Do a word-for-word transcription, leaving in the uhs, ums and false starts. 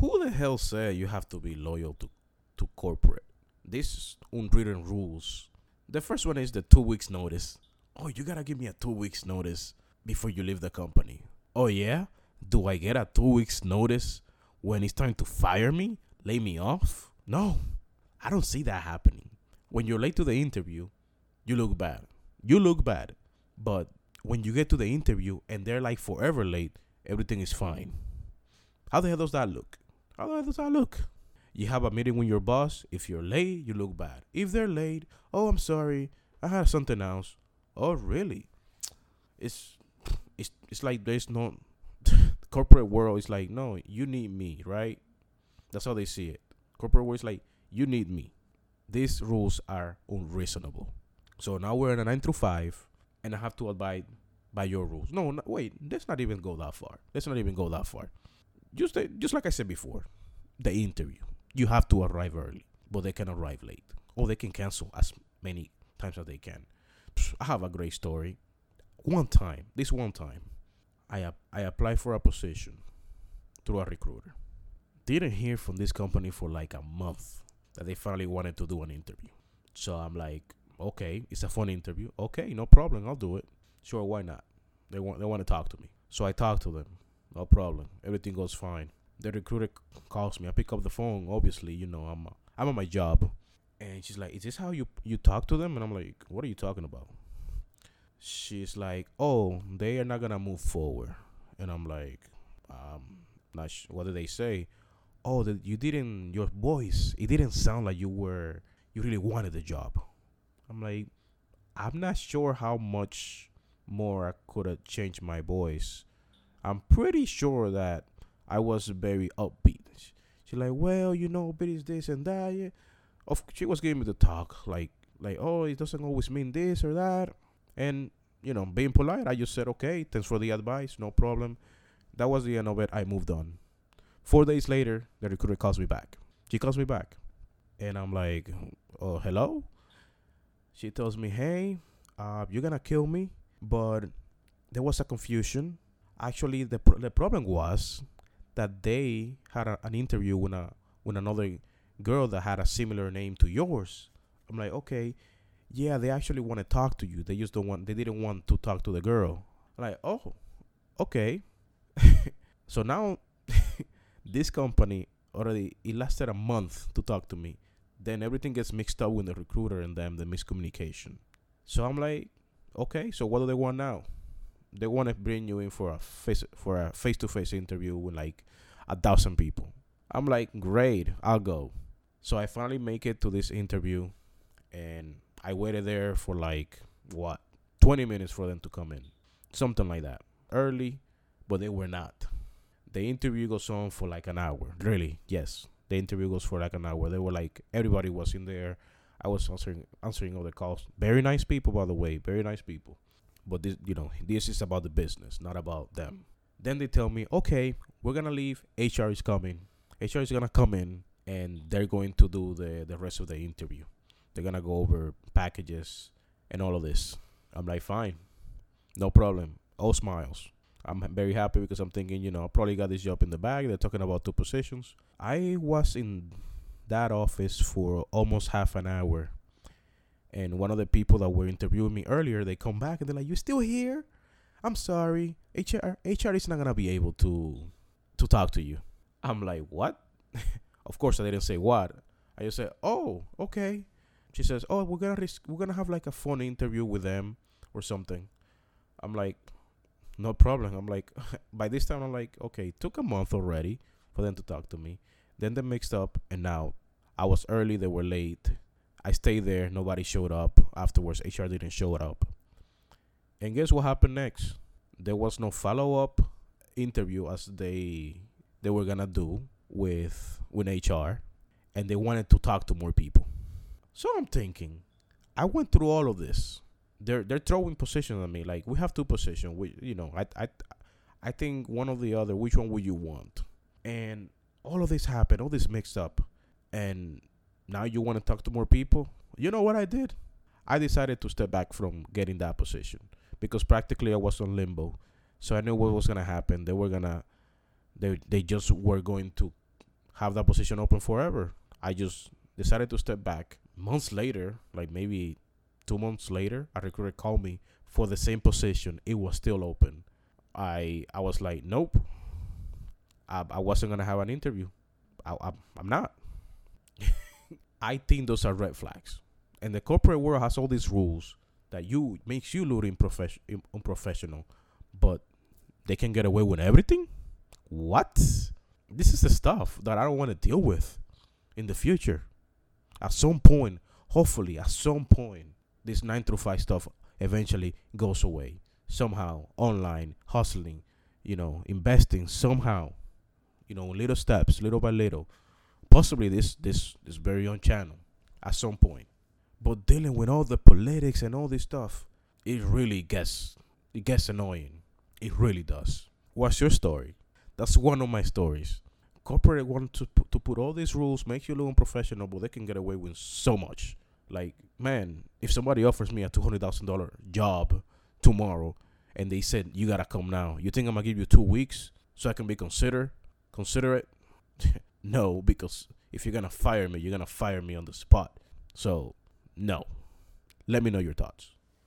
who the hell said you have to be loyal to, to corporate? These unwritten rules. The first one is the two weeks notice. Oh, you gotta give me a two weeks notice before you leave the company. Oh, yeah? Do I get a two weeks notice when it's time to fire me? Lay me off? No, I don't see that happening. When you're late to the interview, you look bad. You look bad. But when you get to the interview and they're like forever late, everything is fine. How the hell does that look? How the hell does that look? You have a meeting with your boss. If you're late, you look bad. If they're late, oh, I'm sorry, I had something else. Oh, really? It's it's it's like there's no... The corporate world is like, no, you need me, right? That's how they see it. Corporate world is like, you need me. These rules are unreasonable. So now we're in a nine through five, and I have to abide by your rules. No, no, wait, let's not even go that far. Let's not even go that far. Just, just like I said before, the interview. You have to arrive early, but they can arrive late. Or they can cancel as many times as they can. I have a great story. One time, this one time, I I applied for a position through a recruiter. Didn't hear from this company for like a month that they finally wanted to do an interview. So I'm like, okay, it's a fun interview. Okay, no problem, I'll do it. Sure, why not? They want they want to talk to me. So I talk to them. No problem. Everything goes fine. The recruiter calls me. I pick up the phone. Obviously, you know, I'm I'm at my job. And she's like, is this how you, you talk to them? And I'm like, what are you talking about? She's like, oh, they are not going to move forward. And I'm like, um, not sh- what did they say? Oh, that you didn't, your voice, it didn't sound like you were, you really wanted the job. I'm like, I'm not sure how much more I could have changed my voice. I'm pretty sure that I was very upbeat. She, she's like, well, you know, but it's this and that, yeah. Of, she was giving me the talk, like, like, oh, it doesn't always mean this or that. And, you know, being polite, I just said, okay, thanks for the advice, no problem. That was the end of it. I moved on. Four days later, the recruiter calls me back. She calls me back. And I'm like, oh, hello? She tells me, hey, uh, you're going to kill me, but there was a confusion. Actually, the pr- the problem was that they had a, an interview with, a, with another girl that had a similar name to yours. I'm like, okay, yeah, they actually want to talk to you. They just don't want, they didn't want to talk to the girl. I'm like, oh, okay. So now this company already, it lasted a month to talk to me. Then everything gets mixed up with the recruiter and them, the miscommunication. So I'm like, okay, so what do they want now? They want to bring you in for a face, for a face-to-face interview with like a thousand people. I'm like, great, I'll go. So I finally make it to this interview, and I waited there for like, what, twenty minutes for them to come in. Something like that. Early, but they were not. The interview goes on for like an hour. Really, yes. The interview goes for like an hour. They were like, everybody was in there. I was answering answering all the calls. Very nice people, by the way. Very nice people. But, this, you know, this is about the business, not about them. Then they tell me, okay, we're going to leave. H R is coming. H R is going to come in. And they're going to do the, the rest of the interview. They're going to go over packages and all of this. I'm like, fine. No problem. All smiles. I'm very happy because I'm thinking, you know, I probably got this job in the bag. They're talking about two positions. I was in that office for almost half an hour. And one of the people that were interviewing me earlier, they come back and they're like, you still here? I'm sorry. H R, H R is not going to be able to to talk to you. I'm like, what? Of course, I didn't say what. I just said, "Oh, okay." She says, "Oh, we're gonna risk, we're gonna have like a phone interview with them or something." I'm like, "No problem." I'm like, by this time, I'm like, "Okay, it took a month already for them to talk to me." Then they mixed up, and now I was early. They were late. I stayed there. Nobody showed up. Afterwards, H R didn't show up. And guess what happened next? There was no follow-up interview as they they were gonna do with with H R, and they wanted to talk to more people. So I'm thinking, I went through all of this. They're they're throwing positions at me. Like, we have two positions. We, you know, I I I think one or the other. Which one would you want? And all of this happened. All this mixed up, and now you want to talk to more people. You know what I did? I decided to step back from getting that position because practically I was on limbo. So I knew what was gonna happen. They were gonna they they just were going to have that position open forever. I just decided to step back. Months later, like maybe two months later, a recruiter called me for the same position. It was still open. I I was like, nope. I, I wasn't gonna have an interview. I, I, I'm not. I think those are red flags. And the corporate world has all these rules that you makes you look unprof- unprofessional, but they can get away with everything? What? This is the stuff that I don't want to deal with in the future. At some point, hopefully, at some point, this nine through five stuff eventually goes away. Somehow, online, hustling, you know, investing somehow, you know, little steps, little by little. Possibly this this this very own channel at some point. But dealing with all the politics and all this stuff, it really gets it gets annoying. It really does. What's your story? That's one of my stories. Corporate want to p- to put all these rules, make you look unprofessional, but they can get away with so much. Like, man, if somebody offers me a two hundred thousand dollars job tomorrow and they said, you got to come now, you think I'm going to give you two weeks so I can be consider, considerate? No, because if you're going to fire me, you're going to fire me on the spot. So, no. Let me know your thoughts.